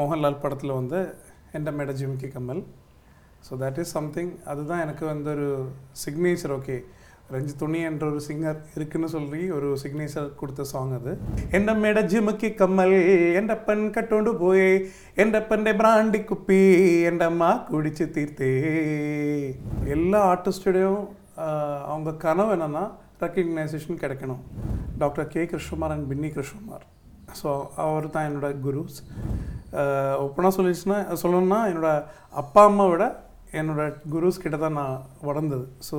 மோகன்லால் படத்தில் வந்து எந்த மேட Jimikki Kammal. So that is something. அதுதான் எனக்கு வந்து ஒரு சிக்னேச்சர். ஓகே, ரஞ்சித் உண்ணி என்ற ஒரு சிங்கர் இருக்குன்னு சொல்லி ஒரு சிக்னேச்சர் கொடுத்த சாங் அது. எந்த மேட ஜிமிக்கி கம்மல் எந்த பெண் கட்டோண்டு போய் எந்த பெண்ணை பிராண்டி குப்பி எந்த அம்மா குடிச்சு தீர்த்தே. எல்லா ஆர்டிஸ்டோடையும் அவங்க கனவு என்னென்னா ரெக்கக்னைசேஷன் கிடைக்கணும். Doctor K. கிருஷ்ணமார் அண்ட் பின்னி கிருஷ்ணமார், ஸோ அவர் தான் என்னோடய குருஸ். ஒப்பனாக சொல்லணும்னா என்னோடய அப்பா அம்மாவோட என்னோடய குருஸ் கிட்ட தான் நான் வளர்ந்தது. So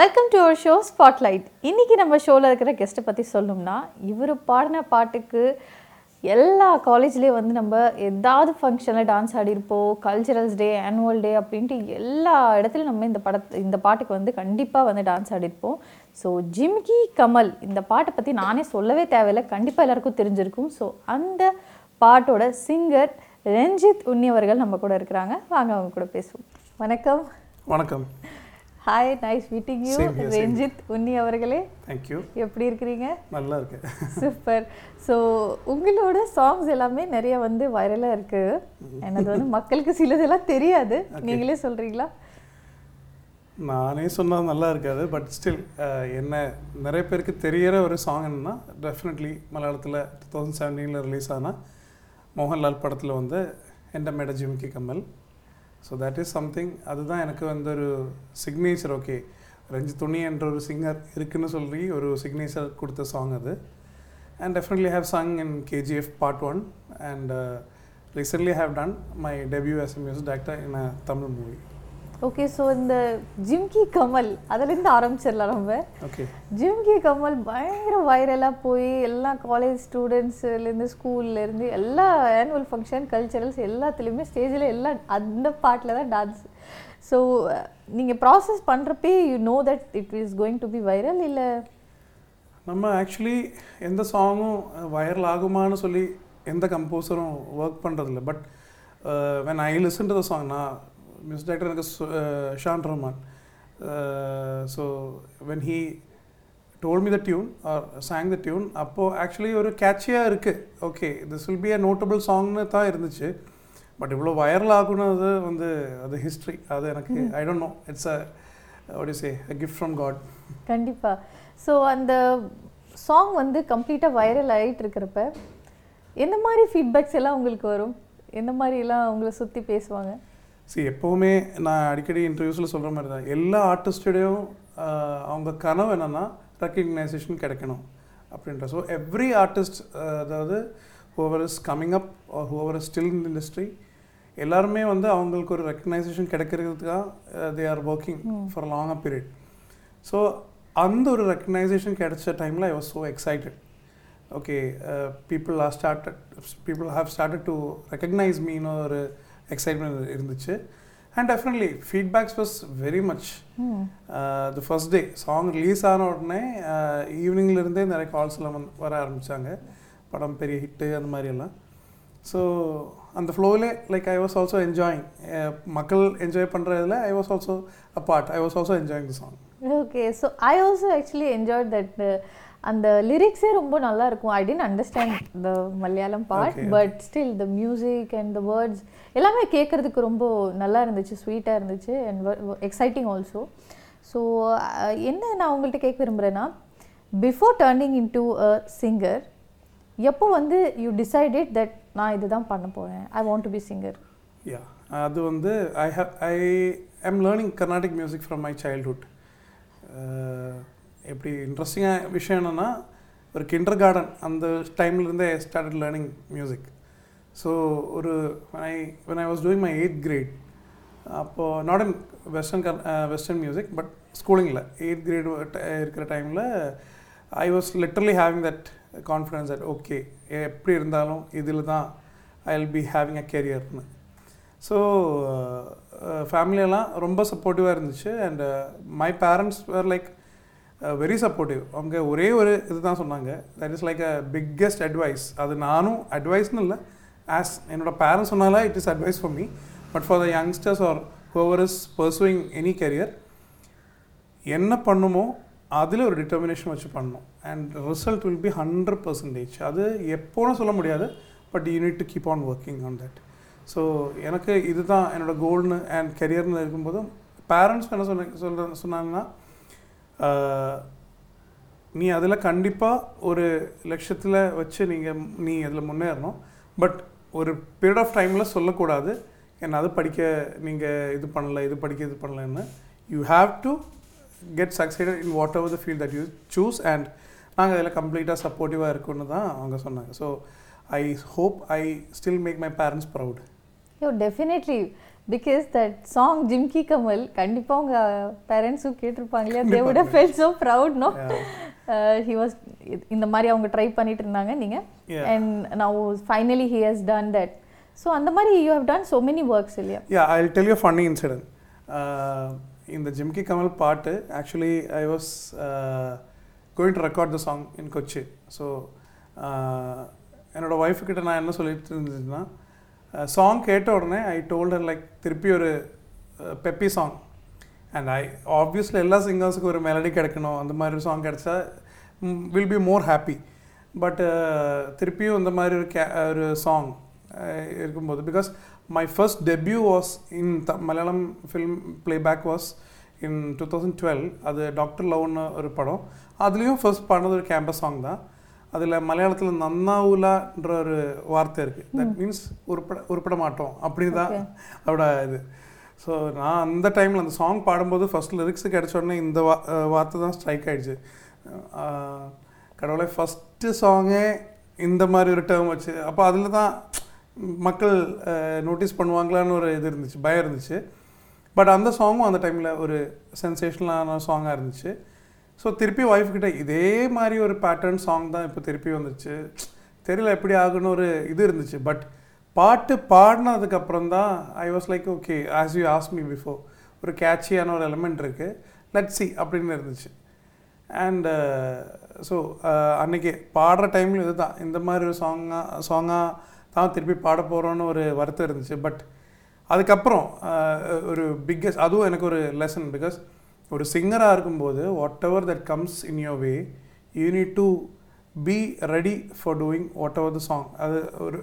welcome to our show spotlight. இன்றைக்கி நம்ம ஷோவில் இருக்கிற கெஸ்ட்டை பற்றி சொல்லணும்னா, இவர் பாடின பாட்டுக்கு எல்லா காலேஜ்லேயும் வந்து நம்ம ஏதாவது ஃபங்க்ஷனில் டான்ஸ் ஆடிருப்போம். கல்ச்சரல்ஸ் டே, ஆனுவல் டே அப்படின்ட்டு எல்லா இடத்துலையும் நம்ம இந்த பாட்டுக்கு வந்து கண்டிப்பாக வந்து டான்ஸ் ஆடிருப்போம். ஸோ ஜிமிக்கி கம்மல் இந்த பாட்டை பற்றி நானே சொல்லவே தேவையில்லை, கண்டிப்பாக எல்லாருக்கும் தெரிஞ்சிருக்கும். ஸோ அந்த பாட்டோட சிங்கர் ரஞ்சித் உன்னி அவர்கள் நம்ம கூட இருக்கிறாங்க. வாங்க அவங்க கூட பேசுவோம். வணக்கம். வணக்கம். Hi, nice meeting you Ranjith Unni அவர்களே. தேங்க்யூ. எப்படி இருக்கிறீங்க? நல்லா இருக்கு. சூப்பர். ஸோ உங்களோட சாங்ஸ் எல்லாமே நிறைய வந்து வைரலாக இருக்குது. எனக்கு வந்து மக்களுக்கு சிலதெல்லாம் தெரியாது. நீங்களே சொல்கிறீங்களா? நானே சொன்னால் நல்லா இருக்காது, பட் ஸ்டில் என்ன நிறைய பேருக்கு தெரிகிற ஒரு சாங் என்னன்னா, டெஃபினெட்லி மலையாளத்தில் 2017 ரிலீஸ் ஆன மோகன்லால் படத்தில் வந்து எந்த மேட Jimikki Kammal. So that is something. அதுதான் எனக்கு வந்து ஒரு சிக்னேச்சர். ஓகே, ரஞ்சித் உண்ணி என்ற ஒரு சிங்கர் இருக்குன்னு சொல்லி ஒரு சிக்னேச்சர் கொடுத்த சாங் அது. And definitely have sung in KGF Part 1 and recently have done my debut as a music director in a Tamil movie. Okay, so இந்த ஜிமிக்கி கம்மல் அதுலேருந்து ஆரம்பிச்சிடலாம் நம்ம. ஓகே, ஜிமிக்கி கம்மல் பயங்கர வைரலாக போய் எல்லா காலேஜ் ஸ்டூடெண்ட்ஸ்லேருந்து ஸ்கூல்லேருந்து எல்லா ஆனுவல் ஃபங்க்ஷன், கல்ச்சரல்ஸ் எல்லாத்துலேயுமே ஸ்டேஜில் எல்லா அந்த பாட்டில் தான் டான்ஸ். ஸோ நீங்கள் ப்ராசஸ் பண்ணுறப்பே you know that it is going to be viral? இல்லை, நம்ம ஆக்சுவலி எந்த சாங்கும் வைரல் ஆகுமான்னு சொல்லி எந்த கம்போசரும் ஒர்க் பண்ணுறதில்ல. But when I listen to the song, music director எனக்கு Nishanth Rahman. So when he told me the tune or sang the tune, அப்போது ஆக்சுவலி ஒரு கேட்சியாக இருக்குது. Okay, this will be a notable சாங்னு தான் இருந்துச்சு. பட் இவ்வளோ வைரல் ஆகுனது வந்து அது ஹிஸ்ட்ரி. அது எனக்கு I don't know, it's a what do you say, a gift from God. கண்டிப்பாக. ஸோ அந்த சாங் வந்து கம்ப்ளீட்டாக வைரல் ஆகிட்டு இருக்கிறப்ப எந்த மாதிரி ஃபீட்பேக்ஸ் எல்லாம் உங்களுக்கு வரும்? எந்த மாதிரிலாம் உங்களை சுற்றி பேசுவாங்க? சரி, எப்போவுமே நான் அடிக்கடி இன்டர்வியூஸில் சொல்கிற மாதிரி தான், எல்லா ஆர்டிஸ்டோடையும் அவங்க கனவு என்னென்னா ரெக்கக்னைசேஷன் கிடைக்கணும் அப்படின்ற. ஸோ எவ்ரி ஆர்டிஸ்ட், அதாவது whoever is coming up or whoever is still in industry, எல்லாருமே வந்து அவங்களுக்கு ஒரு ரெக்கக்னைசேஷன் கிடைக்கிறதுக்காக they are working for longer period. So அந்த ஒரு ரெக்கக்னைசேஷன் கிடைச்ச டைமில் I was so excited. Okay, people have started to recognise மீன்னு ஒரு எக்ஸைட்மெண்ட் இருந்துச்சு. And definitely feedbacks was very much. The first day song release ஆன உடனே ஈவினிங்லேருந்தே நிறைய கால்ஸ் எல்லாம் வர ஆரம்பித்தாங்க. படம் பெரிய ஹிட்டு அந்த மாதிரியெல்லாம். ஸோ அந்த ஃப்ளோவிலே like I was also enjoying. மக்கள் என்ஜாய் பண்ணுறதுல I was also a part. I was also enjoying the song. Okay, so I also actually enjoy that. அந்த லிரிக்ஸே ரொம்ப நல்லா இருக்கும். I tent understand the Malayalam part, but still the music and the words எல்லாமே கேட்குறதுக்கு ரொம்ப நல்லா இருந்துச்சு, ஸ்வீட்டாக இருந்துச்சு அண்ட் எக்ஸைட்டிங் ஆல்சோ. ஸோ என்ன நான் உங்கள்கிட்ட கேட்க விரும்புகிறேன்னா, before turning in to a singer, எப்போ வந்து யூ டிசைடட் தட் நான் இது தான் பண்ண போகிறேன், I want to be singer? Yeah, அது வந்து I am learning Carnatic music from my childhood. எப்படி இன்ட்ரெஸ்டிங்காக விஷயம் என்னென்னா, ஒரு கிண்டர் கார்டன் அந்த டைம்லேருந்தே I started learning music. So ஒரு when I was doing my 8th grade, அப்போது not in western music, but ஸ்கூலிங்கில் 8th grade இருக்கிற டைமில் I was literally having that confidence that okay, எப்படி இருந்தாலும் இதில் தான் I will be having a கேரியர்னு. ஸோ ஃபேமிலியெல்லாம் ரொம்ப சப்போர்ட்டிவாக இருந்துச்சு. And my parents were like very supportive. அவங்க ஒரே ஒரு இது தான் சொன்னாங்க, that is like a biggest advice. அது நானும் அட்வைஸ்னு இல்லை, ஆஸ் என்னோட பேரண்ட்ஸ் சொன்னால it is advice for me, but for the youngsters or whoever is pursuing any career, என்ன பண்ணுமோ அதில் ஒரு டிட்டர்மினேஷன் வச்சு பண்ணணும் அண்ட் ரிசல்ட் வில் பி 100%. அது எப்போன்னு சொல்ல முடியாது, but you need to keep on working on that. So எனக்கு இதுதான் என்னோடய கோல்னு அண்ட் கெரியர்னு இருக்கும்போது பேரண்ட்ஸ் என்ன சொன்னாங்கன்னா நீ அதில் கண்டிப்பாக ஒரு லட்சத்தில் வச்சு நீ அதில் முன்னேறணும், பட் ஒரு பீரியட் ஆஃப் டைமில் சொல்லக்கூடாது என்ன அது படிக்க நீங்கள் இது பண்ணலை இது படிக்க இது பண்ணலைன்னு. You have to get succeeded in whatever the field that you choose and நாங்கள் அதில் கம்ப்ளீட்டாக சப்போர்ட்டிவாக இருக்குன்னு தான் அவங்க சொன்னாங்க. So I hope I still make my parents proud. Yo definitely because that song Jimikki Kammal கண்டிப்பா உங்க பேரண்ட்ஸு கேட்டிருப்பாங்களே, they would have felt so proud, no? He was இந்த மாதிரி அவங்க ட்ரை பண்ணிட்டு இருந்தாங்க நீங்க, and now finally he has done that. So அந்த மாதிரி you have done so many works இல்லையா? Yeah, I'll tell you a funny incident. இந்த Jimikki Kammal பாட்டு actually I was going to record the song in Kochi. So என்னோட wife கிட்ட நான் என்ன சொல்லிட்டு இருந்தேன்னா சாங் கேட்ட உடனே ஐ டோல்டர் லைக் திருப்பி ஒரு peppy song and I obviously எல்லா சிங்கர்ஸுக்கும் ஒரு மெலடி கிடைக்கணும், அந்த மாதிரி ஒரு சாங் கிடச்சா will be more happy. But திருப்பியும் இந்த மாதிரி ஒரு ஒரு சாங் இருக்கும்போது because my first debut was in Malayalam film playback was in 2012. அது டாக்டர் லவ்னு ஒரு படம், அதுலேயும் ஃபர்ஸ்ட் பாடினது ஒரு கேம்பஸ் சாங் தான். அதில் மலையாளத்தில் நன்னாவுலான்ற ஒரு வார்த்தை இருக்குது, தட் மீன்ஸ் உருப்பட மாட்டோம் அப்படி தான் அதோட இது. ஸோ நான் அந்த டைமில் அந்த சாங் பாடும்போது ஃபர்ஸ்ட் லிரிக்ஸு கிடச்சோடனே இந்த வார்த்தை தான் ஸ்ட்ரைக் ஆகிடுச்சு. கடவுளை ஃபஸ்ட்டு சாங்கே இந்த மாதிரி ஒரு டேர்ம் வச்சு, அப்போ அதில் தான் மக்கள் நோட்டீஸ் பண்ணுவாங்களான்னு ஒரு இது இருந்துச்சு, பயம் இருந்துச்சு. பட் அந்த சாங்கும் அந்த டைமில் ஒரு சென்சேஷனலான சாங்காக இருந்துச்சு. ஸோ திருப்பி ஒய்ஃப் கிட்டே இதே மாதிரி ஒரு பேட்டர்ன் சாங் தான் இப்போ திருப்பி வந்துச்சு, தெரியல எப்படி ஆகுன்னு ஒரு இது இருந்துச்சு. பட் பாட்டு பாடினதுக்கப்புறம் தான் I was like okay as you ask me before ஒரு கேட்சியான ஒரு எலிமெண்ட் இருக்குது, லெட்ஸ் சி அப்படின்னு இருந்துச்சு. அண்டு ஸோ அன்றைக்கி பாடுற டைமில் இது தான் இந்த மாதிரி ஒரு சாங்காக தான் திருப்பி பாட போகிறோன்னு ஒரு வருத்தம் இருந்துச்சு. பட் அதுக்கப்புறம் ஒரு பிக்கஸ்ட் அதுவும் எனக்கு ஒரு லெசன், பிகாஸ் ஒரு சிங்கராக இருக்கும்போது whatever that comes in your way you need to be ready for doing whatever the song. அது ஒரு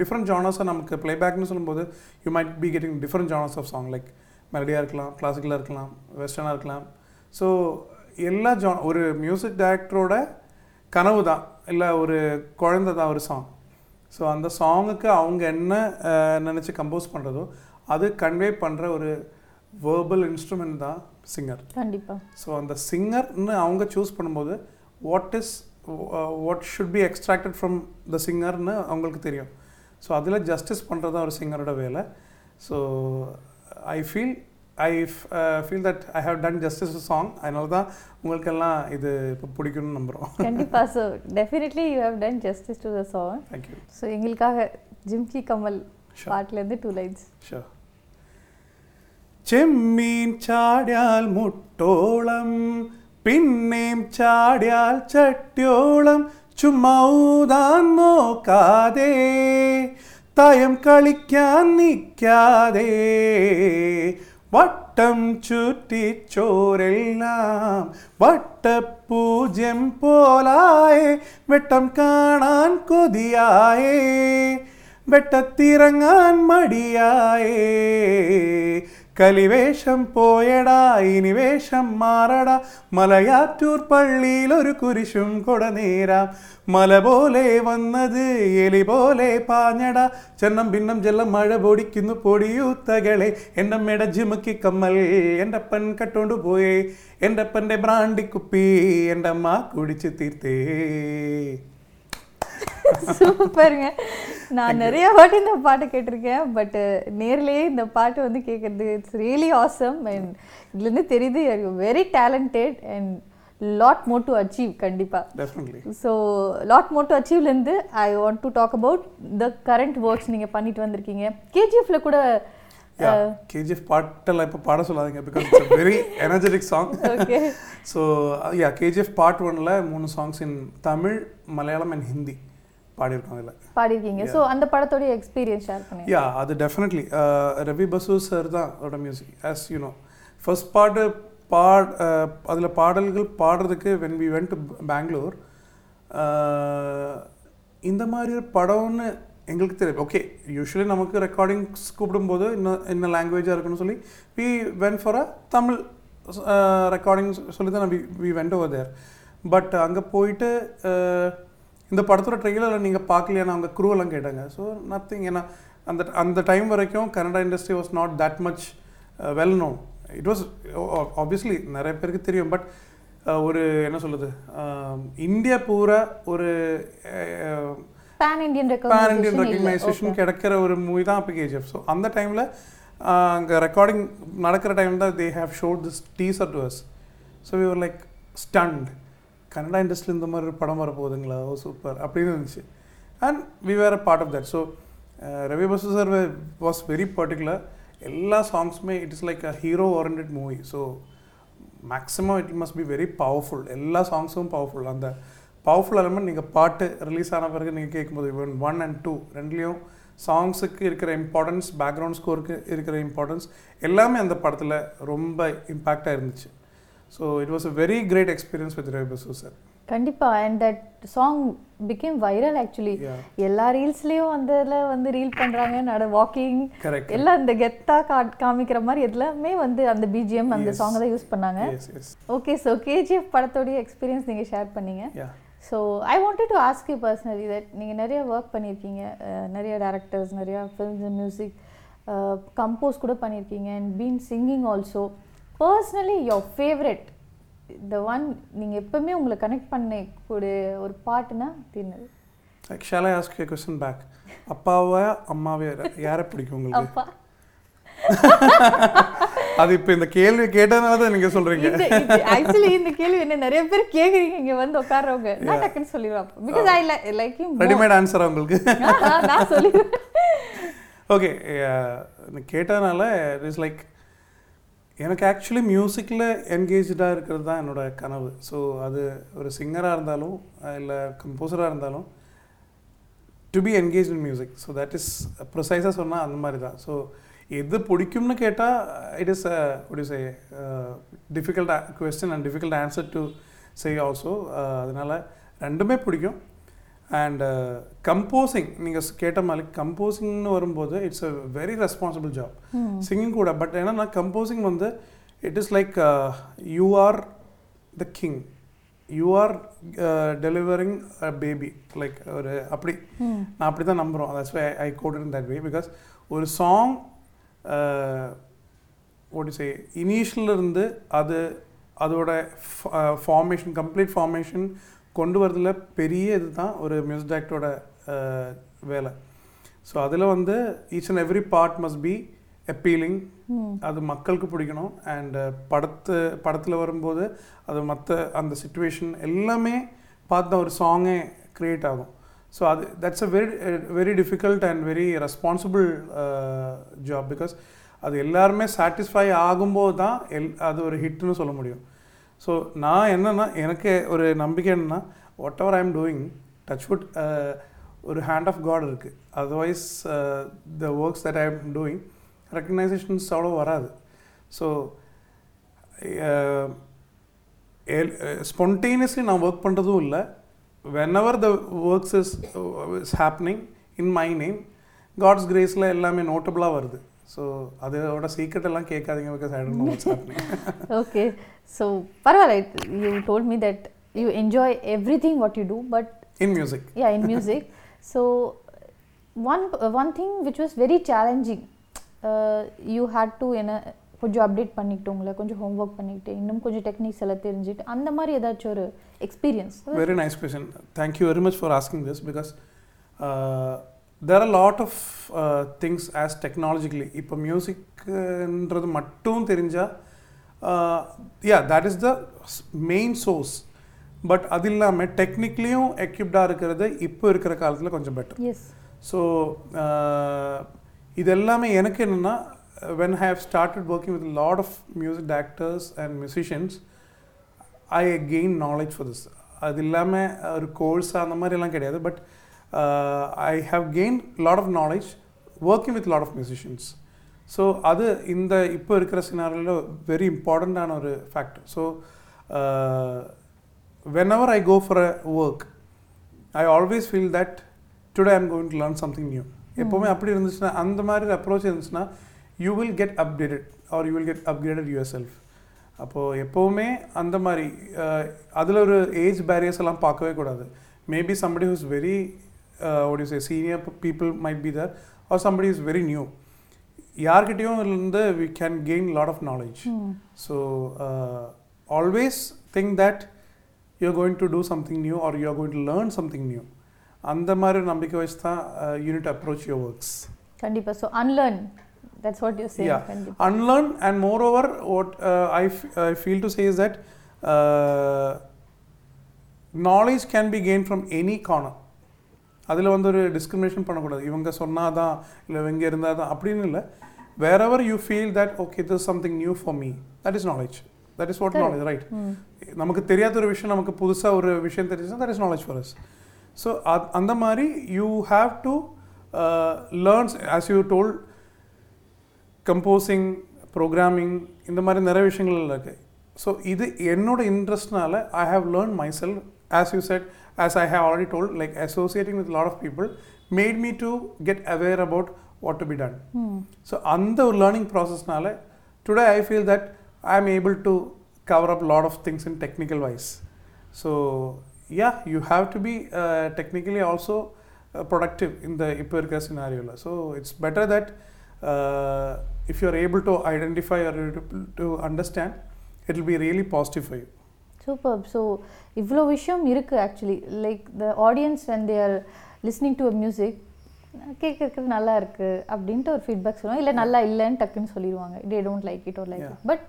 டிஃப்ரெண்ட் ஜானர்ஸை நமக்கு ப்ளேபேக்னு சொல்லும்போது you might be getting different genres of song, like மெலடியாக இருக்கலாம், கிளாசிக்கலாக இருக்கலாம், வெஸ்டர்னாக இருக்கலாம். ஸோ எல்லா ஒரு மியூசிக் டைரக்டரோட கனவு தான் இல்லை ஒரு குழந்தை தான் ஒரு சாங். ஸோ அந்த சாங்குக்கு அவங்க என்ன நினச்சி கம்போஸ் பண்ணுறதோ அது கன்வே பண்ணுற ஒரு வேர்பல் இன்ஸ்ட்ருமெண்ட் தான் சிங்கர் கண்டிப்பாக. ஸோ அந்த சிங்கர்னு அவங்க சூஸ் பண்ணும்போது what should be extracted from the சிங்கர்னு அவங்களுக்கு தெரியும். ஸோ அதில் ஜஸ்டிஸ் பண்ணுறது தான் ஒரு சிங்கரோட வேலை. So I feel that I have done justice to song, அதனால தான் உங்களுக்கெல்லாம் இது இப்போ பிடிக்கும்னு நம்புகிறோம். கண்டிப்பாக sir, definitely you have done justice to the song. Thank you. So எங்களுக்காக Jimikki Kammal பாட்டிலேருந்து 2 lines. ஷோர். ചെമ്മീൻ ചാടിയാൽ മുട്ടോളം പിന്നെയും ചാടിയാൽ ചട്ടിയോളം ചുമ്മാ ഊതാൻ നോക്കാതെ തായം കളിക്കാൻ നിൽക്കാതെ വട്ടം ചുറ്റിച്ചോരെല്ലാം വട്ടപ്പൂജ്യം പോലായേ വെട്ടം കാണാൻ കൊതിയായേ വെട്ടത്തിറങ്ങാൻ മടിയായേ കലിവേഷം പോയടാ ഇനി വേഷം മാറടാ മലയാറ്റൂർ പള്ളിയിൽ ഒരു കുരിശും കൊടനേരാം മല പോലെ വന്നത് എലി പോലെ പാഞ്ഞടാ ചെന്നം ഭിന്നം ജെല്ലം മഴ പൊടിക്കുന്നു പൊടിയൂത്തകളെ എൻ്റെമ്മയുടെ Jimikki Kammal എൻ്റെ അപ്പൻ കട്ടോണ്ട് പോയേ എൻ്റെ അപ്പൻ്റെ ബ്രാണ്ടിക്കുപ്പി എൻ്റെ അമ്മ കുടിച്ച് തീർത്തേ. சூப்பருங்க. நான் நிறைய வாட்டி இந்த பாட்டை கேட்டிருக்கேன், பட் நேர்லேயே இந்த பாட்டு வந்து கேட்குறது இட்ஸ் ரியலி ஆசம். அண்ட் இதுலேருந்து தெரியுது you very talented and lot more to achieve கண்டிப்பாக. ஸோ லாட் மோர் டு அச்சீவ்லேருந்து I want to talk about the current works நீங்கள் பண்ணிட்டு வந்திருக்கீங்க. கேஜிஎஃப்ல கூட KGF பாட்டெல்லாம் இப்போ பாட சொல்லாதீங்க because it's very energetic song. Okay. So yeah KGF part 1ல் 3 songs in Tamil, Malayalam and Hindi பாடியிருக்கோம். இல்லை பாடியிருக்கீங்க. ஸோ அந்த படத்தோடைய எக்ஸ்பீரியன்ஸ் ஷேர் பண்ணுங்க. யா அது டெஃபினெட்லி ரவி பசூர் சார் தான் அதோட music. As you know first பாட்டு அதில் பாடல்கள் பாடுறதுக்கு when we went to Bangalore இந்த மாதிரி படம்னு எங்களுக்கு தெரியும். ஓகே, யூஸ்வலி நமக்கு ரெக்கார்டிங்ஸ் கூப்பிடும்போது இன்னும் என்ன லாங்குவேஜாக இருக்குன்னு சொல்லி we went for a Tamil recording சொல்லி தான் we went over there. But அங்கே போயிட்டு இந்த படத்தோட ட்ரெயிலரில் நீங்கள் பார்க்கலையா அவங்க குரூவெல்லாம் கேட்டாங்க. ஸோ நத்திங், ஏன்னா அந்த அந்த டைம் வரைக்கும் Kannada industry was not that much well known. It was obviously நிறைய பேருக்கு தெரியும், பட் ஒரு என்ன சொல்லுது இந்தியா பூரா ஒரு பேன் இண்டியன் ரெக்கக்னைசேஷன் கிடைக்கிற ஒரு மூவி தான் அப்போ கேஜிஎஃப். ஸோ அந்த டைமில் அங்கே ரெக்கார்டிங் நடக்கிற டைம் தான் they have shot this teaser to us. So we were like stunned, Kannada இண்டஸ்ட்ரியில் இந்த மாதிரி ஒரு படம் வரப்போகுதுங்களா, ஓ சூப்பர் அப்படின்னு இருந்துச்சு. And we were a part of that. So Ravi பசு சார் வாஸ் வெரி பர்டிகுலர். எல்லா சாங்ஸுமே it is like a hero oriented movie. So maximum it must be very powerful. எல்லா சாங்ஸும் பவர்ஃபுல். அந்த பவர்ஃபுல் எலமெண்ட் நீங்கள் பாட்டு ரிலீஸ் ஆன பிறகு நீங்கள் கேட்கும்போது ஈவன் 1 and 2 ரெண்டுலேயும் சாங்ஸுக்கு இருக்கிற இம்பார்ட்டன்ஸ், பேக்ரவுண்ட் ஸ்கோருக்கு இருக்கிற இம்பார்ட்டன்ஸ் எல்லாமே அந்த படத்தில் ரொம்ப இம்பேக்டாக இருந்துச்சு. So it was a very great experience with Ravi Basrur sir. கண்டிப்பாக. And that song became viral actually. எல்லா ரீல்ஸ்லேயும் அந்த இதில் வந்து ரீல் பண்ணுறாங்க, நட வாக்கிங் எல்லாம் இந்த கெத்தாக காமிக்கிற மாதிரி எல்லாமே வந்து அந்த பிஜிஎம் அந்த சாங்கை தான் யூஸ் பண்ணாங்க. ஓகே, ஸோ கேஜிஎஃப் படத்தோடைய எக்ஸ்பீரியன்ஸ் நீங்கள் ஷேர் பண்ணீங்க. So I wanted to ask you personally that நீங்கள் நிறைய ஒர்க் பண்ணியிருக்கீங்க, நிறைய டேரக்டர்ஸ், நிறையா ஃபிலிம்ஸ் அண்ட் மியூசிக் கம்போஸ் கூட பண்ணியிருக்கீங்க and been singing also. Personally your favourite, இந்த ஒன் நீங்கள் எப்பவுமே உங்களை கனெக்ட் பண்ணக்கூடிய ஒரு பாட்டுனா தின்னது? ஆக்சுவலாக ஆஸ்க் யூ கொஸ்டின் பேக். அப்பாவா அம்மாவே யாரை பிடிக்கும் உங்களுக்கு? அப்பா. அது இப்போ இந்த கேள்வி கேட்டதுனால தான் நீங்கள் சொல்கிறீங்க. ஆக்சுவலி இந்த கேள்வி என்ன நிறைய பேர் கேட்குறீங்க இங்கே வந்து உட்கார்றவங்க. நான் டக்குன்னு சொல்லிடுவேன் because I like you. Readymade answer உங்களுக்கு நான் சொல்லிடுவேன். ஓகே, கேட்டதுனால இட்ஸ் லைக் எனக்கு ஆக்சுவலி மியூசிக்கில் என்கேஜாக இருக்கிறது தான் என்னோடய கனவு. ஸோ அது ஒரு சிங்கராக இருந்தாலும் இல்லை கம்போசராக இருந்தாலும் to be engage in music. So that is ப்ரொசைஸாக சொன்னால் அந்த மாதிரி தான். ஸோ எது பிடிக்கும்னு கேட்டால் it is what do you say difficult question and difficult answer to say also. அதனால் ரெண்டுமே பிடிக்கும். அண்ட் கம்போசிங் நீங்கள் கேட்ட மாதிரி கம்போசிங்னு வரும்போது it's a very responsible job, singing கூட. பட் ஏன்னா கம்போசிங் வந்து it is like you are the king, you are delivering a baby like ஒரு அப்படி நான் அப்படி தான் நம்புகிறோம். That's why I code in that way because ஒரு சாங் what you say இனிஷியலிருந்து அதோட ஃபார்மேஷன், கம்ப்ளீட் ஃபார்மேஷன் கொண்டு வரதுல பெரிய இது தான் ஒரு மியூசிக் டைரக்டரோட வேலை. ஸோ அதில் வந்து each and every part must be appealing. அது மக்களுக்கு பிடிக்கணும். அண்ட் படத்தில் வரும்போது அது மற்ற அந்த சுச்சுவேஷன் எல்லாமே பார்த்து தான் ஒரு சாங்கே க்ரியேட் ஆகும். ஸோ அது that's a very very difficult and very responsible job because அது எல்லாருமே சாட்டிஸ்ஃபை ஆகும்போது தான் அது ஒரு ஹிட்னு சொல்ல முடியும். ஸோ நான் என்னென்னா எனக்கு ஒரு நம்பிக்கை என்னென்னா whatever I am doing touchwood ஒரு ஹேண்ட் ஆஃப் காட் இருக்குது. Otherwise the works that I am doing recognitions அவ்வளோ வராது. ஸோ ஸ்பான்டேனியஸ்லி நான் ஒர்க் பண்ணுறதும் இல்லை. Whenever the works is happening in my name, God's கிரேஸில் எல்லாமே நோட்டபுளாக வருது. ஸோ அதோட சீக்ரெட் எல்லாம் கேட்காதீங்க because I don't know what's happening. Okay, so பரவாயில்ல. You told me that you enjoy everything what you do but in music. Yeah, in music. So one thing which was very challenging, you had to என்ன கொஞ்சம் update பண்ணிக்கிட்டு உங்களை கொஞ்சம் home work பண்ணிக்கிட்டு இன்னும் கொஞ்சம் techniques எல்லாம் தெரிஞ்சுட்டு அந்த மாதிரி ஏதாச்சும் ஒரு experience? Very nice question. Thank you very much for asking this because there are a lot of things as technologically ipo music endradhu mattum therinja yeah that is the main source but adillame technically equipped irukkuradhu ipo irukra kaalathila konjam better. Yes. So idellame enakku enna when I have started working with a lot of music directors and musicians I gain knowledge for this. adillame or course andha mari ella kediyadhu but I have gained a lot of knowledge working with a lot of musicians. So அது இந்த இப்போ இருக்கிற சினாரியில் very இம்பார்ட்டண்ட்டான ஒரு factor. So whenever I go for a work, I always feel that today I am going to learn something new. எப்போவுமே அப்படி இருந்துச்சுன்னா, அந்த மாதிரி அப்ரோச் இருந்துச்சுன்னா, you will get updated or you will get upgraded yourself. அப்போது எப்போவுமே அந்த மாதிரி அதில் ஒரு ஏஜ் பேரியர்ஸ் எல்லாம் பார்க்கவே கூடாது. Maybe somebody who is very, what do you say, senior people might be there or somebody is very new. யார்கிட்டையும் இருந்து we can gain lot of knowledge. So always think that you are going to do something new or you are going to learn something new. அந்த மாதிரி நம்பிக்கை வச்சு தான் you need to approach your works. கண்டிப்பா. So unlearn, that's what you say. Yeah, unlearn, and moreover what I feel to say is that knowledge can be gained from any corner. அதில் வந்து ஒரு discrimination பண்ணக்கூடாது. இவங்க சொன்னால் தான், இல்லை இவங்க இருந்தால் தான் அப்படின்னு இல்லை. Wherever you feel that okay this something new for me, that is knowledge. That is what knowledge, right? நமக்கு தெரியாத ஒரு விஷயம் நமக்கு புதுசாக ஒரு விஷயம் தெரிஞ்சுன்னா that is knowledge for us. So அந்த மாதிரி you have to learns, as you told, composing, programming, இந்த மாதிரி நிறைய விஷயங்கள் இருக்குது. ஸோ இது என்னோட இன்ட்ரெஸ்ட்னால I have learn my self. As you said, as I have already told, like associating with a lot of people made me to get aware about what to be done. So on the learning process nala, today I feel that I am able to cover up a lot of things in technical wise. So yeah, you have to be technically also productive in the hypercar scenario la. So it's better that if you are able to identify or to understand, it will be really positive for you. Superb. So ivlo vishayam irukku actually, like the audience when they are listening to a music, kekku nalla irukku abindra or feedback solluva, illa nalla illa nu takkunu solliruvanga, they don't like it or like it. But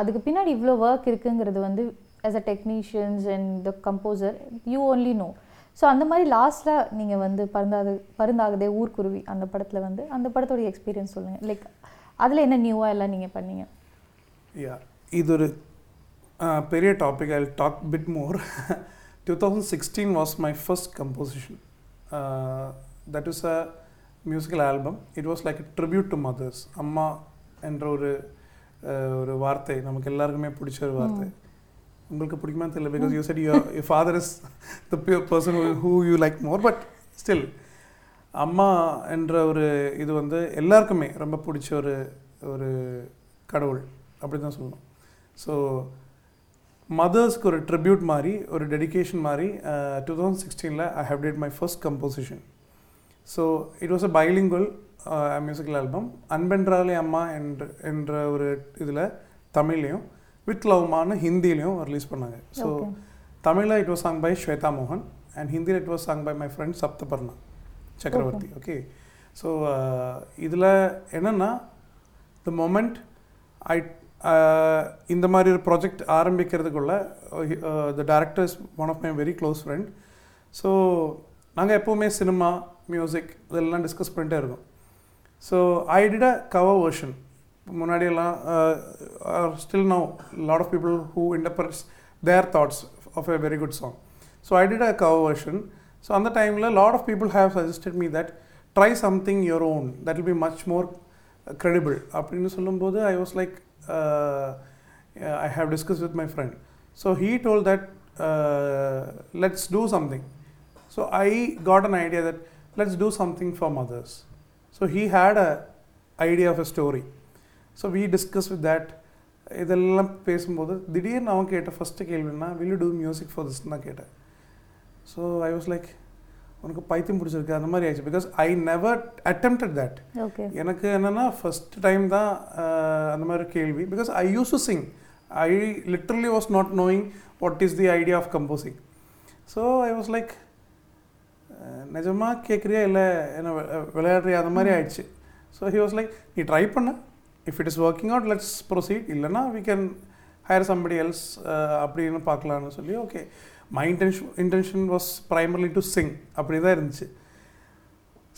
adukku pinnadi ivlo work irukkungiradhu vandu as a technicians and the composer you only know. So அந்த மாதிரி லாஸ்ட்ல நீங்க வந்து பருந்தாகதே ஊர் குருவி அந்த படத்துல வந்து அந்த படத்தோட எக்ஸ்பீரியன்ஸ் சொல்லுங்க. லைக் அதுல என்ன நியூவா எல்லாம் நீங்க பண்ணீங்க? யா, இது ஒரு பெரிய topic. I will talk bit more. 2016 was my first composition. That is a musical album. It was like a tribute to mothers. அம்மா என்ற ஒரு வார்த்தை நமக்கு எல்லாருக்குமே பிடிச்ச ஒரு வார்த்தை. உங்களுக்கு பிடிக்குமா தெரியல, because you said your father is the person who you like more, but still அம்மா என்ற ஒரு இது வந்து எல்லாருக்குமே ரொம்ப பிடிச்ச ஒரு கடவுள் அப்படி தான் சொல்லணும். ஸோ மதர்ஸ்க்கு ஒரு ட்ரிபியூட் மாதிரி, ஒரு டெடிகேஷன் மாதிரி 2016 I have date my first composition. So it was a bilingual musical album. அன்பென்றாலே அம்மா என்ற ஒரு இதில் தமிழ்லையும், வித் லவ்மான்னு ஹிந்திலையும் ரிலீஸ் பண்ணாங்க. ஸோ தமிழில் it was sung by Shweta மோகன் அண்ட் ஹிந்தியில் it was sung by my friend Saptaparna Chakraborty. Okay. So இதில் என்னென்னா, த மொமெண்ட் இந்த மாதிரி ஒரு ப்ராஜெக்ட் ஆரம்பிக்கிறதுக்குள்ள the director is one of my very close friend. So நாங்கள் எப்போவுமே சினிமா, மியூசிக் இதெல்லாம் டிஸ்கஸ் பண்ணிகிட்டே இருக்கோம். So I did a cover version. முன்னாடியெல்லாம் still now lot of people who interprets their thoughts of a very good song. So I did a cover version. So அந்த டைமில் lot of people have suggested me that try something your own, that will be much more credible அப்படின்னு சொல்லும்போது I was like, I have discussed with my friend, so he told that let's do something. So I got an idea that let's do something for mothers. So he had a idea of a story, so we discussed with that. Idella pesumbodhu didirna avan ketta first kelvinna, will you do music for this na ketta. So I was like, உனக்கு பைத்தியம் பிடிச்சிருக்கு அந்த மாதிரி ஆயிடுச்சு. Because I never attempted that. எனக்கு என்னென்னா first time தான் அந்த மாதிரி கேள்வி. Because I use to sing, I literally was not knowing what is the idea of composing. So I was like, நிஜமாக கேட்குறியா இல்லை என்ன விளையாடுறியா அந்த மாதிரி ஆயிடுச்சு. ஸோ ஹி வாஸ் லைக், நீ ட்ரை பண்ண, if it is working out let's proceed, இல்லைனா we can hire somebody else அப்படின்னு பார்க்கலான்னு சொல்லி. Okay, my intention was primarily to sing, அப்படி தான் இருந்துச்சு.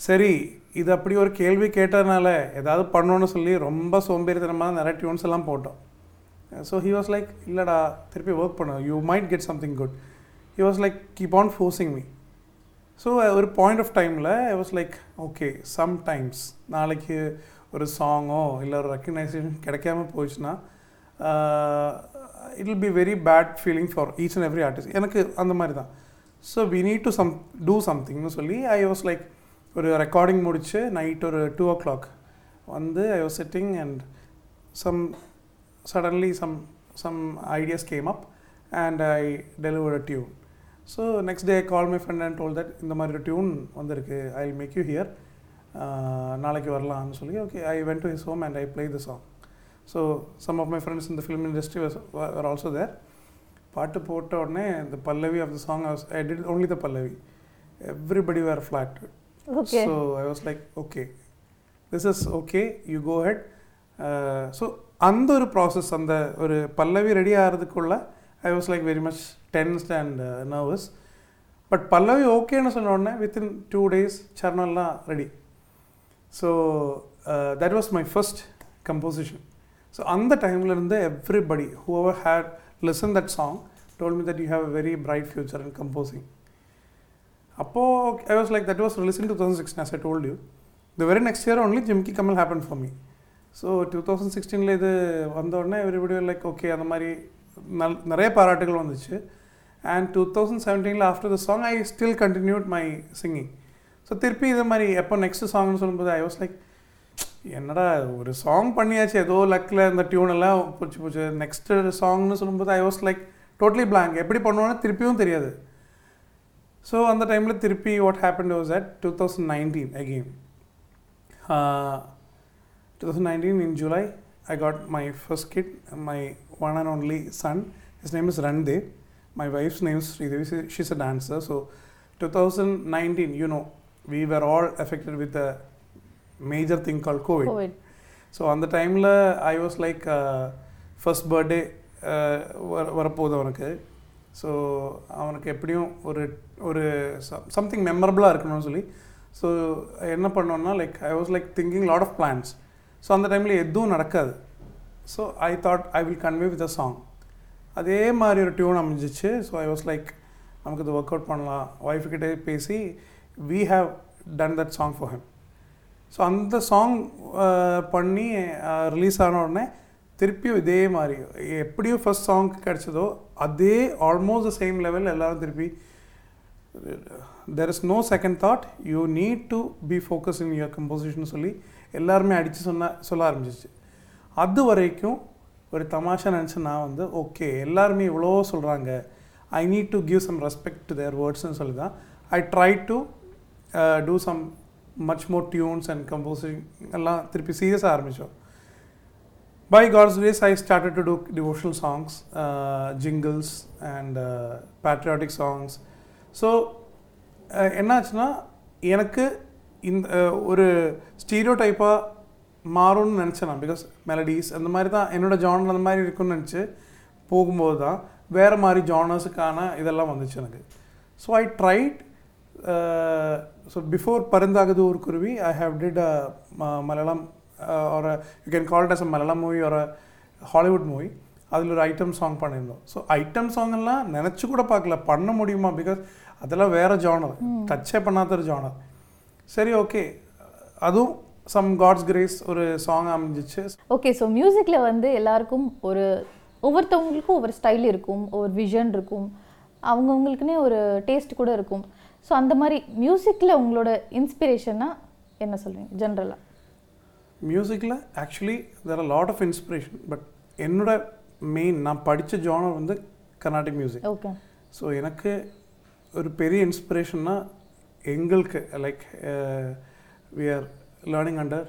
சரி, இது அப்படி ஒரு கேள்வி கேட்டதுனால ஏதாவது பண்ணணும்னு சொல்லி ரொம்ப சோம்பேறித்தனமாக நிறைய டியூன்ஸ் எல்லாம் போட்டோம். ஸோ ஹி வாஸ் லைக், இல்லைடா திருப்பி ஒர்க் பண்ண, you might get something good. He was like, keep on forcing me. So ஒரு பாயிண்ட் ஆஃப் டைமில் I was like, okay sometimes நாளைக்கு ஒரு சாங்கோ இல்லை ஒரு ரெக்கக்னைசேஷன் கிடைக்காம போயிடுச்சுன்னா it will be very bad feeling for each and every artist. எனக்கு அந்த மாதிரி தான். So we need to do சம்திங்னு சொல்லி ஐ வாஸ் லைக் ஒரு ரெக்கார்டிங் முடிச்சு நைட் ஒரு 2 o'clock வந்து I was sitting and suddenly some ideas came up and I delivered a tune. So next day I call my friend and told that இந்த மாதிரி ஒரு tune வந்திருக்கு, I will make you hear, நாளைக்கு வரலாம்னு சொல்லி okay I went to his home and I play the song. So some of my friends இந்த film industry are also there. பாட்டு போட்ட உடனே இந்த பல்லவி of the song I did only the Pallavi, everybody were flat. Okay. So I was like, okay, this is okay, you go ahead. So, அந்த ஒரு process, அந்த ஒரு பல்லவி ready ஆகிறதுக்குள்ள I was like very much tensed and nervous. But பல்லவி ஓகேன்னு சொன்ன உடனே within 2 days சரணம்லாம் ready. So that was my first composition. So அந்த டைம்லேருந்து everybody, whoever had listened that song, told me that you have a very bright future in composing. Appo, I was like, that was released in 2016, as I told you. The very next year only, Jimikki Kammal happened for me. So, 2016, everybody was like, okay, nare paratikal vanduchu. And 2017, after the song, I still continued my singing. So, thirpi idhu next song, I was like, என்னடா ஒரு song பண்ணியாச்சு ஏதோ லக்கில் இந்த tune எல்லாம் பிடிச்சி போச்சு. Next சாங்னு சொல்லும்போது I was like, totally blank. எப்படி பண்ணுவோன்னா திருப்பியும் தெரியாது. So, on the time, what happened was that 2019 again. 2019 in July, I got my first kid, my one and only son. His name is Ranjith. My wife's name is Sridevi. She's a dancer. So, 2019, we were all affected with a major thing called COVID. So, on the time, I was like, first birthday, varapodha vanakku. So அவனுக்கு எப்படியும் ஒரு ஒரு something மெமரபுளாக இருக்கணும்னு சொல்லி so என்ன பண்ணோன்னா like I was like thinking lot of plans. So அந்த டைமில் எதுவும் நடக்காது. So I thought I will convey with a song. அதே மாதிரி ஒரு டியூன் அமைஞ்சிச்சு. ஸோ ஐ வாஸ் லைக் நமக்கு இது ஒர்க் அவுட் பண்ணலாம். ஒய்ஃப்கிட்டே பேசி we have done that song for him. So அந்த சாங் பண்ணி ரிலீஸ் ஆன உடனே திருப்பியும் இதே மாதிரி எப்படியும் ஃபஸ்ட் சாங்க்கு கிடச்சதோ அதே ஆல்மோஸ்ட் த சேம் லெவல் எல்லோரும் திருப்பி there is no second thought, you need to be focus in your composition சொல்லி எல்லாருமே அடித்து சொல்ல ஆரம்பிச்சிச்சு. அது வரைக்கும் ஒரு தமாஷா நினச்சேன் நான் வந்து ஓகே எல்லாருமே இவ்வளோ சொல்கிறாங்க, I need to give some respect to their வேர்ட்ஸ்ன்னு சொல்லி தான் I try to do some much more tunes and composing எல்லாம் திருப்பி சீரியஸாக ஆரம்பித்தோம். By God's grace, I started to do devotional songs, jingles and patriotic songs. So, என்னாச்சுன்னா எனக்கு இந்த ஒரு ஸ்டீரியோ டைப்பாக மாறும்னு நினச்சேன் நான். பிகாஸ் மெலடிஸ் அந்த மாதிரி தான் என்னோடய ஜானர் அந்த மாதிரி இருக்குன்னு நினச்சி போகும்போது தான் வேறு மாதிரி ஜானர்ஸுக்கான இதெல்லாம் வந்துச்சு எனக்கு. So I tried. So before பருந்தாகது Oor Kuruvi I have did Malayalam or you can call it as a Malayalam movie or a Hollywood movie. அதில் ஒரு ஐட்டம் சாங் பண்ணியிருந்தோம். ஸோ ஐட்டம் சாங்கெல்லாம் நினச்சி கூட பார்க்கல பண்ண முடியுமா, பிகாஸ் அதெல்லாம் வேறு ஜானர், டச்சே பண்ணாத ஒரு ஜானர். சரி ஓகே, அதுவும் சம் காட்ஸ் கிரேஸ் ஒரு சாங் அமைஞ்சிச்சு. ஓகே, ஸோ மியூசிக்கில் வந்து எல்லாருக்கும் ஒரு ஒவ்வொருத்தவங்களுக்கும் ஒவ்வொரு ஸ்டைல் இருக்கும், ஒரு விஷன் இருக்கும், அவங்கவுங்களுக்குன்னே ஒரு டேஸ்ட் கூட இருக்கும். ஸோ அந்த மாதிரி மியூசிக்கில் உங்களோட இன்ஸ்பிரேஷனாக என்ன சொல்கிறீங்க ஜென்ரலாக? மியூசிக்கில் actually there are lot of inspiration. But என்னோட மெயின் நான் படித்த ஜானர் வந்து கர்நாடிக் மியூசிக். ஓகே. ஸோ எனக்கு ஒரு பெரிய இன்ஸ்பிரேஷன்னா எங்களுக்கு like we are learning under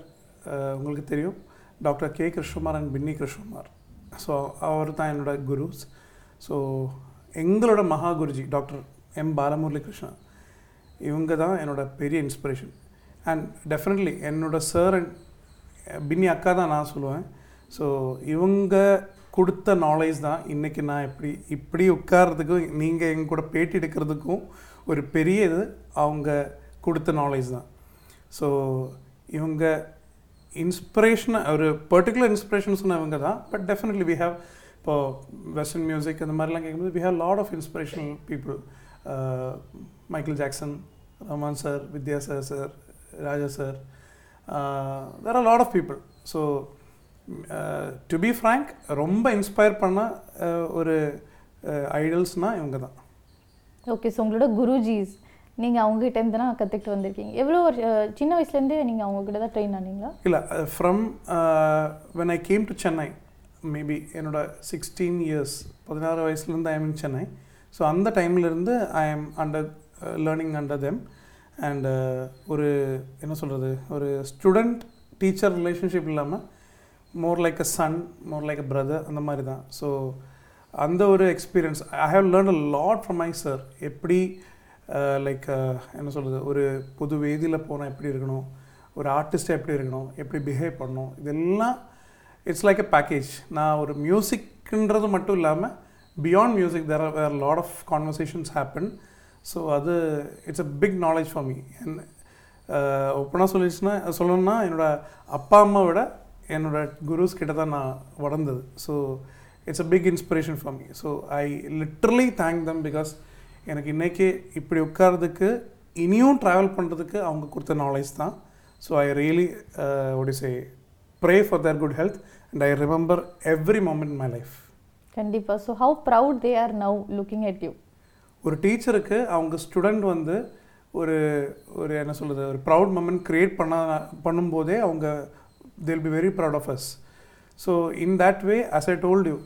உங்களுக்கு தெரியும் டாக்டர் கே. கிருஷ்ணமார் அண்ட் பின்னி கிருஷ்ணமார். ஸோ அவர் தான் என்னோட குருஸ். ஸோ எங்களோட மகா குருஜி டாக்டர் எம். பாலமுரளி கிருஷ்ணன் இவங்க தான் என்னோட பெரிய இன்ஸ்பிரேஷன். அண்ட் டெஃபினெட்லி என்னோட சார் அண்ட் பின்னி அக்கா தான் நான் சொல்லுவேன். ஸோ இவங்க கொடுத்த நாலேஜ் தான் இன்றைக்கி நான் இப்படி உட்கார்றதுக்கும் நீங்கள் எங்க கூட பேட்டி எடுக்கிறதுக்கும் ஒரு பெரிய இது அவங்க கொடுத்த நாலேஜ் தான். ஸோ இவங்க இன்ஸ்பிரேஷனை ஒரு பர்டிகுலர் இன்ஸ்பிரேஷன் சொன்ன இவங்க தான். பட் டெஃபினெட்லி வி ஹேவ் இப்போ வெஸ்டர்ன் மியூசிக் அந்த மாதிரிலாம் கேட்கும்போது we have lot of inspirational people. Michael Jackson, Rahman sir, Vidya sir, Raja sir, there are a lot of people. So to be frank, ரொம்ப இன்ஸ்பயர் பண்ண ஒரு ஐடல்ஸ்னால் இவங்க தான். ஓகே, ஸோ உங்களோட குருஜிஸ் நீங்கள் அவங்ககிட்ட இருந்து தான் கற்றுக்கிட்டு வந்திருக்கீங்க. எவ்வளோ சின்ன வயசுலேருந்து நீங்கள் அவங்கக்கிட்ட தான் ட்ரெயின் ஆனீங்களா? இல்லை, from when I came to Chennai, maybe என்னோட 16 years, 16 வயசுலேருந்து I am in Chennai. So அந்த டைம்லேருந்து I am under learning under them. And ஒரு என்ன சொல்கிறது, ஒரு ஸ்டூடெண்ட் டீச்சர் ரிலேஷன்ஷிப் இல்லாமல் more like a son, more like a brother, அந்த மாதிரி தான். ஸோ அந்த ஒரு experience I have learn a lot from my sir. எப்படி லைக் என்ன சொல்கிறது, ஒரு பொது வேதியில் போனால் எப்படி இருக்கணும், ஒரு ஆர்டிஸ்ட்டாக எப்படி இருக்கணும், எப்படி பிஹேவ் பண்ணணும், இதெல்லாம் இட்ஸ் லைக் அ பேக்கேஜ். நான் ஒரு மியூசிக்ன்றது மட்டும் இல்லாமல் beyond music there are a lot of conversations happen. So அது it's a big knowledge for me. ஒப்பனா சொல்லணும்னா என்னோடய அப்பா அம்மாவோட என்னோடய குருஸ் கிட்ட தான் நான் வளர்ந்தது. So it's a big inspiration for me. So I literally thank them, because எனக்கு இன்றைக்கி இப்படி உட்கார்றதுக்கு, இனியும் ட்ராவல் பண்ணுறதுக்கு அவங்க கொடுத்த நாலேஜ் தான். So I really what to say, pray for their good health and I remember every moment in my life. கண்டிப்பாக. So how proud they are now looking at you. ஒரு டீச்சருக்கு அவங்க ஸ்டூடெண்ட் வந்து ஒரு ஒரு என்ன சொல்கிறது, ஒரு ப்ரவுட் மொமெண்ட் க்ரியேட் பண்ணும்போதே அவங்க they will be very proud of us. So in that way, as I told you,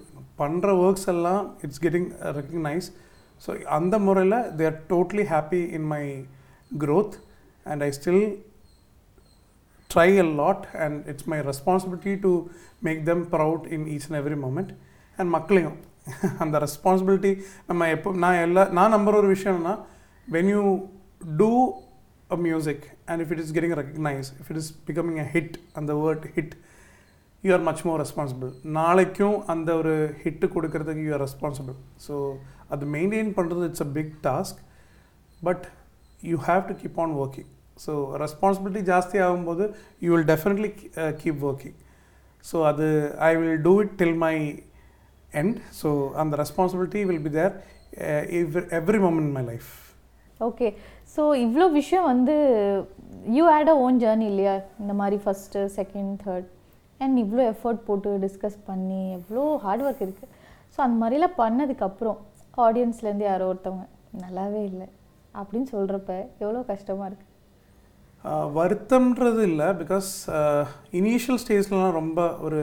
pandra works alla, it's getting recognized. So on the morale, they are totally happy in my growth, and I still try a lot, and it's my responsibility to make them proud in each and every moment. And makkalum and the responsibility nama eppo na number or vishayam na, when you do a music and if it is getting recognized, if it is becoming a hit, and the word hit, you are much more responsible. நாளைக்கும் அந்த ஒரு hit கொடுக்கறதுக்கு you are responsible. So அது maintain பண்ணுறது it's a big task, but you have to keep on working. So responsibility ஜாஸ்தி ஆகும்போது you will definitely keep working. So அது I will do it till my end. So and the responsibility will be there every moment in my life. Okay. So இவ்வளோ விஷயம் வந்து you had a own journey இல்லையா, இந்த மாதிரி first second third and இவ்வளோ effort போட்டு discuss பண்ணி எவ்வளோ ஹார்ட் ஒர்க் இருக்குது. ஸோ அந்த மாதிரிலாம் பண்ணதுக்கப்புறம் ஆடியன்ஸ்லேருந்து யாரோ ஒருத்தவங்க நல்லாவே இல்லை அப்படின்னு சொல்கிறப்ப எவ்வளோ கஷ்டமாக இருக்குது? வருத்தம்ன்றது இல்லை, பிகாஸ் இனிஷியல் ஸ்டேஜ்லாம் ரொம்ப ஒரு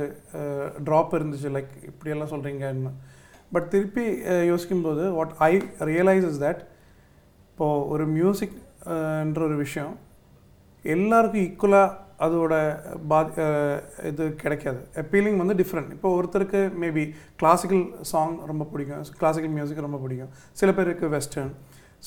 ட்ராப் இருந்துச்சு, லைக் இப்படியெல்லாம் சொல்கிறீங்கன்னு. பட் திருப்பி யோசிக்கும்போது what I realise is that, இப்போது ஒரு மியூசிக்ன்ற ஒரு விஷயம் எல்லாருக்கும் ஈக்குவலாக அதோட இது கிடைக்காது. அப்பீலிங் வந்து டிஃப்ரெண்ட். இப்போ ஒருத்தருக்கு மேபி கிளாசிக்கல் சாங் ரொம்ப பிடிக்கும், கிளாசிக்கல் மியூசிக் ரொம்ப பிடிக்கும், சில பேருக்கு வெஸ்டர்ன்.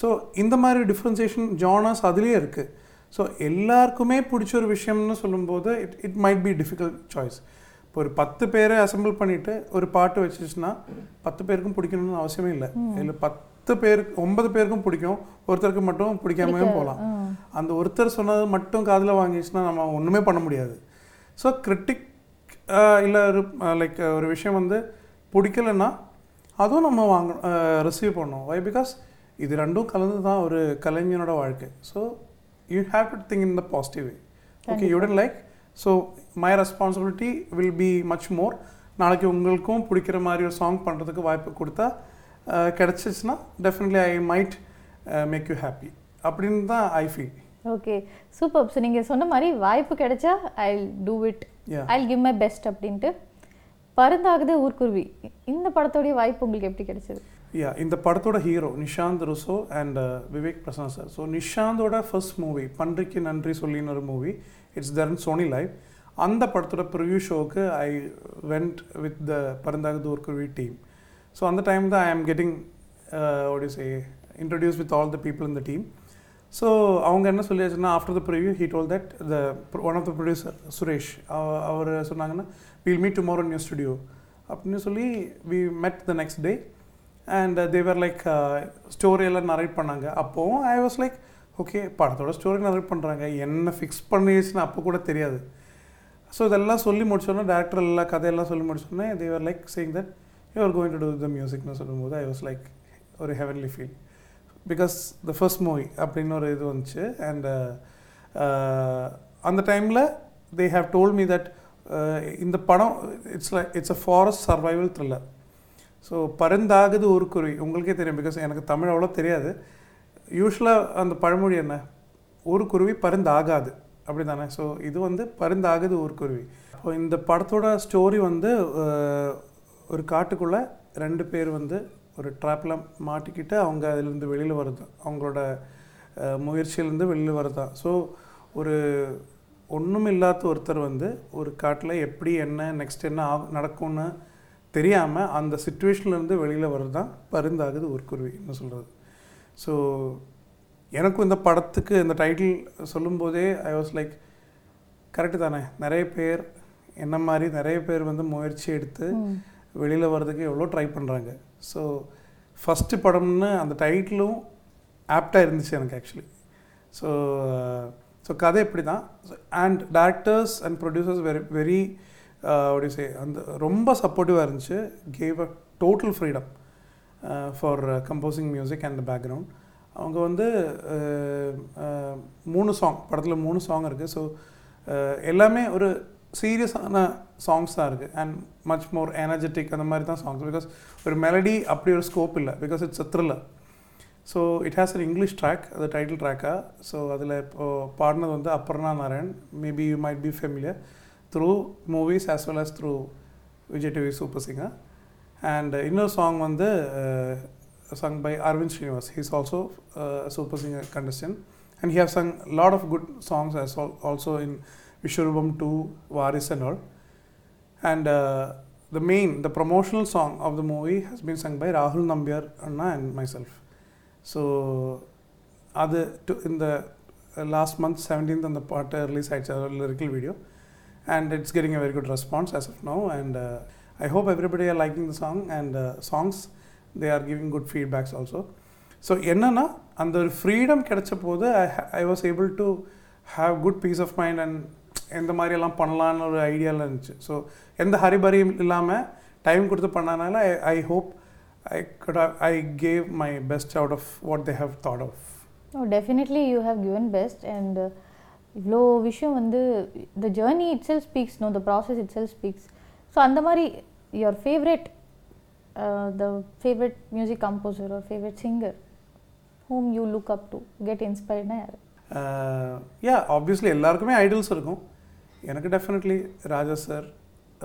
ஸோ இந்த மாதிரி டிஃப்ரென்சேஷன் ஜானர்ஸ் அதுலேயே இருக்குது. ஸோ எல்லாருக்குமே பிடிச்ச ஒரு விஷயம்னு சொல்லும்போது it might be difficult choice. இப்போ ஒரு 10 பேரை அசம்பிள் பண்ணிவிட்டு ஒரு பாட்டு வச்சுச்சுன்னா 10 பேருக்கும் பிடிக்கணும்னு அவசியமே இல்லை. இல்லை, 9 பேருக்கும் பிடிக்கும், ஒருத்தருக்கு மட்டும் பிடிக்காமவே போகலாம். அந்த ஒருத்தர் சொன்னது மட்டும் காதில் வாங்கிச்சுன்னா நம்ம ஒன்றுமே பண்ண முடியாது. ஸோ கிரிட்டிக் இல்லை லைக் ஒரு விஷயம் வந்து பிடிக்கலைன்னா அதுவும் நம்ம ரிசீவ் பண்ணணும். வை? பிகாஸ் இது ரெண்டும் கலந்து தான் ஒரு கலைஞனோட வாழ்க்கை. So you have to think in the positive way. Okay, you tend like, so my responsibility will be much more. நாளைக்கு உங்களுக்கும் பிடிக்கிற மாதிரி ஒரு சாங் பண்ணுறதுக்கு வாய்ப்பு கொடுத்தா கிடைச்சிச்சுன்னா definitely I might make you happy அப்படின்னு தான் I feel. Okay, super. So நீங்கள் சொன்ன மாதிரி வாய்ப்பு கிடைச்சா I will do it, I will give my best அப்படின்ட்டு. பருந்தாகுது ஊர்குருவி, இந்த படத்தோடைய வாய்ப்பு உங்களுக்கு எப்படி கிடைச்சது? யா, இந்த படத்தோட hero Nishanth Risho and Vivek Prashanth sir. So நிஷாந்தோட ஃபர்ஸ்ட் மூவி பன்றிக்கு நன்றி சொல்லின்னு ஒரு movie, it's there in Sony live. அந்த படத்தோட ப்ரிவ்யூ ஷோவுக்கு I went with the பருந்தாகுது Oorkuruvi team. So on the time that I am getting what do you say, introduced with all the people in the team. So avanga enna solliyachana, after the preview he told that the one of the producer Suresh avaru sonnanga, we'll meet tomorrow in your studio appadinu solli. We met the next day and they were like story ella narrate pannanga. Appo I was like, okay, padathoda story narrate pandranga, enna fix pannichna appo kuda theriyadu. So idella solli mudichona, director ella kadha ella solli mudichona, they were like saying that you are going to do the music nu solumbod. I was like or a heavenly feel, because the first movie appadina oru idu vanchu. And அந்த டைமில் they have told me that இந்த படம் it's like it's a forest survival thriller. So பருந்தாகுது ஒரு குருவி உங்களுக்கே தெரியும், because எனக்கு தமிழ் அவ்வளோ தெரியாது. யூஸ்வலாக அந்த பழமொழி என்ன, ஒரு குருவி பருந்தாகாது அப்படி தானே. ஸோ இது வந்து பருந்தாகுது ஒரு குருவி. ஸோ இந்த படத்தோட ஸ்டோரி வந்து ஒரு காட்டுக்குள்ளே ரெண்டு பேர் வந்து ஒரு ட்ராப்பில் மாட்டிக்கிட்டு அவங்க அதிலேருந்து வெளியில் வருது, அவங்களோட முயற்சியிலேருந்து வெளியில் வருதான். ஸோ ஒரு ஒன்றும் இல்லாத ஒருத்தர் வந்து ஒரு காட்டில் எப்படி என்ன நெக்ஸ்ட் என்ன நடக்கும்னு தெரியாமல் அந்த சிச்சுவேஷன்லேருந்து வெளியில் வருதான் பருந்தாகுது ஒரு குருவி என்ன சொல்கிறது. ஸோ எனக்கும் இந்த படத்துக்கு இந்த டைட்டில் சொல்லும்போதே ஐ வாஸ் லைக் கரெக்டு தானே, நிறைய பேர் என்ன மாதிரி நிறைய பேர் வந்து முயற்சி எடுத்து வெளியில் வர்றதுக்கு எவ்வளோ ட்ரை பண்ணுறாங்க. ஸோ ஃபஸ்ட்டு படம்னு அந்த டைட்டிலும் ஆப்டாக இருந்துச்சு எனக்கு ஆக்சுவலி. ஸோ ஸோ கதை இப்படி தான். And directors and producers very அப்படி சே அந்த ரொம்ப சப்போர்ட்டிவாக இருந்துச்சு. Gave a total freedom for composing music and background. அவங்க வந்து 3 சாங் படத்தில் 3 சாங் இருக்குது. ஸோ எல்லாமே ஒரு சீரியஸான சாங்ஸ் தான் இருக்குது அண்ட் மச் மோர் எனர்ஜெட்டிக் அந்த மாதிரி தான் சாங்ஸ். பிகாஸ் ஒரு மெலடி அப்படி ஒரு ஸ்கோப் இல்லை, because it's a thriller. So it has an English track, அது டைட்டில் ட்ராக்காக. ஸோ அதில் இப்போது பாடினது வந்து Aparna Narayan, maybe you might be familiar through movies as well as through Vijay TV super singer. And இன்னொரு சாங் வந்து sung by Arvind Srinivas. He is also a super singer contestant and he have sung a lot of good songs as well, also in Vishwarubam 2, Varis and all. And the promotional song of the movie has been sung by Rahul Nambiar Anna and myself. So in the last month 17th on the part release I saw a lyrical video and it's getting a very good response as of now. And I hope everybody are liking the song and songs. They are giving good feedbacks also. So என்னன்னா அந்த ஒரு freedom கிடைச்ச போது I was able to have good peace of mind and எந்த மாதிரியெல்லாம் பண்ணலான்னு ஒரு ஐடியாவில் இருந்துச்சு. ஸோ எந்த ஹரிபரியும் இல்லாமல் டைம் கொடுத்து பண்ணனால I hope I gave my best out of what they have thought of. Definitely you have given best. And இவ்வளோ விஷயம் வந்து the journey itself speaks, no the process itself speaks. So அந்த மாதிரி your favourite the favorite music composer or favorite singer whom you look up to, get inspired na yeah obviously ellarkume idols irukum. Enakku definitely Raja sir,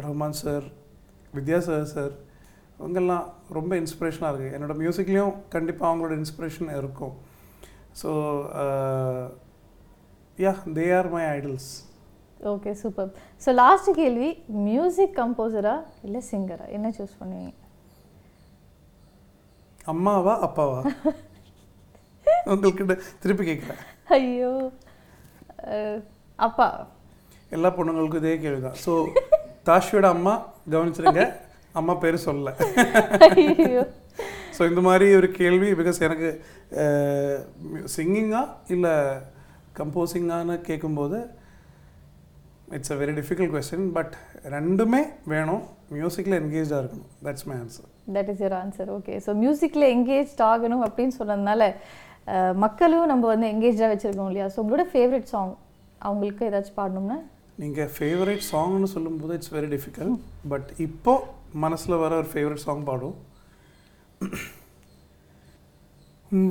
Rahman sir, Vidya sir avangala romba inspiration ah irukku. Enoda music liyum kandipa avangala inspiration irukum. So yeah they are my idols. Okay, superb. So last kelvi, music composer ah illa singer ah enna choose பண்ணுவீங்க? அம்மாவா அப்பாவா? உங்களுக்கு திருப்பி கேட்குறேன். ஐயோ அப்பா. எல்லா பொண்ணுங்களுக்கும் இதே கேள்வி தான். ஸோ தாஷ்வியோட அம்மா கவனிச்சிருங்க, அம்மா பேர் சொல்லலை. ஸோ இந்த மாதிரி ஒரு கேள்வி, பிகாஸ் எனக்கு சிங்கிங்கா இல்லை கம்போசிங்கான்னு கேட்கும்போது it's a very difficult question. But ரெண்டுமே வேணும், மியூசிக்கில் என்கேஜாக இருக்கணும். That's my answer. That is your answer. Okay. So musically engaged ஆகணும் அப்படின்னு சொன்னதுனால மக்களும் நம்ம வந்து என்கேஜாக வச்சுருக்கோம் இல்லையா? ஸோ உங்களோட ஃபேவரட் சாங் அவங்களுக்கு ஏதாச்சும் பாடணும்னா? நீங்கள் ஃபேவரட் சாங்னு சொல்லும்போது இட்ஸ் வெரி டிஃபிகல்ட். பட் இப்போது மனசில் வர ஒரு ஃபேவரட் சாங் பாடும்.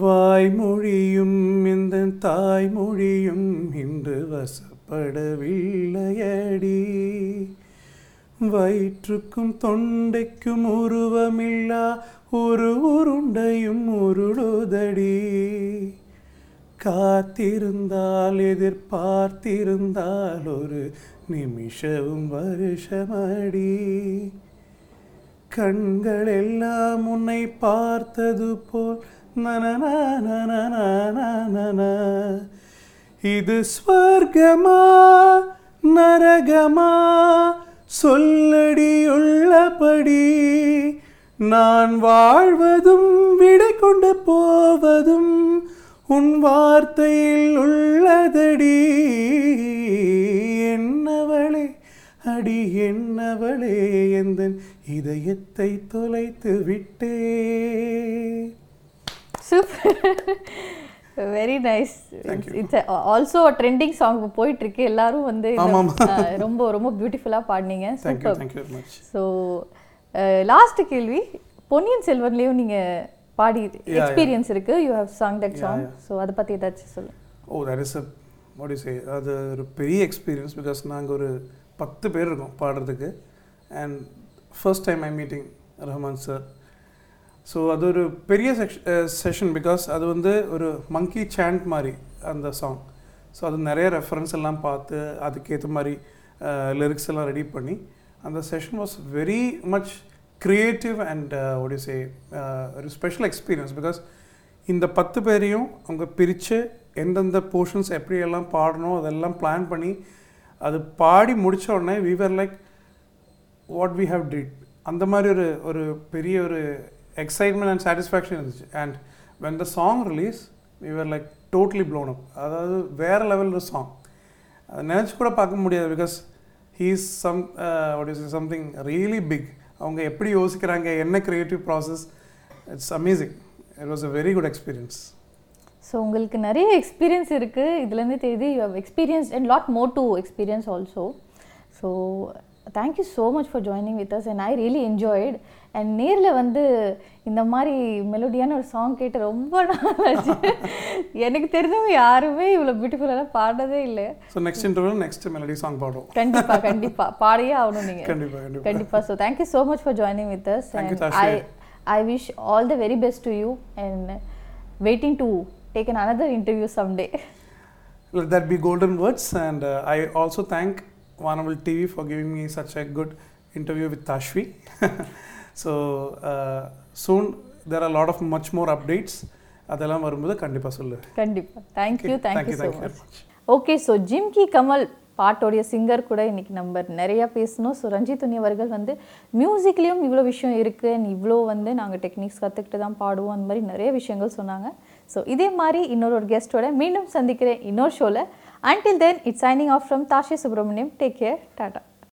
வாய்மொழியும் இந்த தாய்மொழியும் இன்று வசப்படவில்லையடி, வயிற்றுக்கும் தொண்டைக்கும் உருவமில்லா ஒரு உருண்டையும் உருளுதடி, காத்திருந்தால் எதிர்பார்த்திருந்தால் ஒரு நிமிஷமும் வருஷமடி, கண்கள் எல்லாம் உன்னை பார்த்தது போல் நனன, இது ஸ்வர்கமா நரகமா சொல்லடியுள்ளபடி, நான் வாழ்வதும் விடை கொண்டு போவதும் உன் வார்த்தையில் உள்ளதடி, என்னவளே அடி என்னவளே எந்தன் இதயத்தை தொலைத்து விட்டே. Very nice. It's also trending song போயிட்டு இருக்கு, எல்லாரும் வந்து ரொம்ப ரொம்ப பியூட்டிஃபுல்லாக பாடினீங்க. சூப்பர். ஸோ லாஸ்ட் கேள்வி, பொன்னியின் செல்வன்லேயும் நீங்கள் பாடி எக்ஸ்பீரியன்ஸ் இருக்கு, you have sung that song, so அதை பற்றி ஏதாச்சும் சொல்லுங்கள். ஓ தட் இஸ் அது ஒரு பெரிய எக்ஸ்பீரியன்ஸ், பிகாஸ் நாங்கள் ஒரு 10 பேர் இருக்கோம் பாடுறதுக்கு. And first time I meeting Rahman sir. So அது ஒரு பெரிய செஷன், பிகாஸ் அது வந்து ஒரு மங்கி சாண்ட் மாதிரி அந்த சாங். ஸோ அது நிறைய ரெஃபரன்ஸ் எல்லாம் பார்த்து அதுக்கேற்ற மாதிரி லிரிக்ஸ் எல்லாம் ரெடி பண்ணி அந்த session was very much creative and what you say ஒரு ஸ்பெஷல் எக்ஸ்பீரியன்ஸ். பிகாஸ் இந்த 10 பேரையும் அவங்க பிரித்து எந்தெந்த போர்ஷன்ஸ் எப்படியெல்லாம் பாடணும் அதெல்லாம் பிளான் பண்ணி அது பாடி முடித்த உடனே we were like what we have did. அந்த மாதிரி ஒரு ஒரு பெரிய ஒரு எக்ஸைட்மெண்ட் அண்ட் சாட்டிஸ்ஃபேக்ஷன் இருந்துச்சு. And when the song release we were like totally blown up. அதாவது வேறு லெவல் ஒரு சாங், அதை நினச்சி கூட பார்க்க முடியாது. Because he is something really big. அவங்க எப்படி யோசிக்கிறாங்க, என்ன creative process, it's amazing. It was a very good experience. So உங்களுக்கு நிறைய எக்ஸ்பீரியன்ஸ் இருக்குது இதுலேருந்து தெரியுது. You have experience and lot more to experience also. So thank you so much for joining with us and I really enjoyed. And நேரில் வந்து இந்த மாதிரி மெலோடியான ஒரு சாங் கேட்டு ரொம்ப நாளாச்சு, எனக்கு தெரிஞ்சவங்க யாருமே இவ்வளோ பியூட்டிஃபுல்லாலாம் பாடுறதே இல்லை. So next interview next melody song பாடுவோம். கண்டிப்பாக கண்டிப்பாக பாடியே ஆகணும் நீங்கள். கண்டிப்பாக கண்டிப்பாக. So thank you so much for joining with us. I wish all the very best to you and waiting to take an another interview someday. Let that be golden words. And I also thank Vanamal TV for giving me such a good interview with Tashvi. So soon there are a lot of much more updates. Adellam varumbodhu kandipa sollu. Kandipa. Thank you so much. Okay, so Jimikki Kammal பாட்டோடைய singer கூட இன்றைக்கி நம்ம நிறையா பேசணும். So Ranjith உன்னி அவர்கள் வந்து மியூசிக்லேயும் இவ்வளோ விஷயம் இருக்குது அண்ட் இவ்வளோ வந்து நாங்கள் டெக்னிக்ஸ் கற்றுக்கிட்டு தான் பாடுவோம், அந்த மாதிரி நிறைய விஷயங்கள் சொன்னாங்க. ஸோ இதே மாதிரி இன்னொரு ஒரு கெஸ்ட்டோட மீண்டும் சந்திக்கிறேன் இன்னொரு ஷோவில். Until then it's signing off from Tashi Subramaniam. Take care. Tata.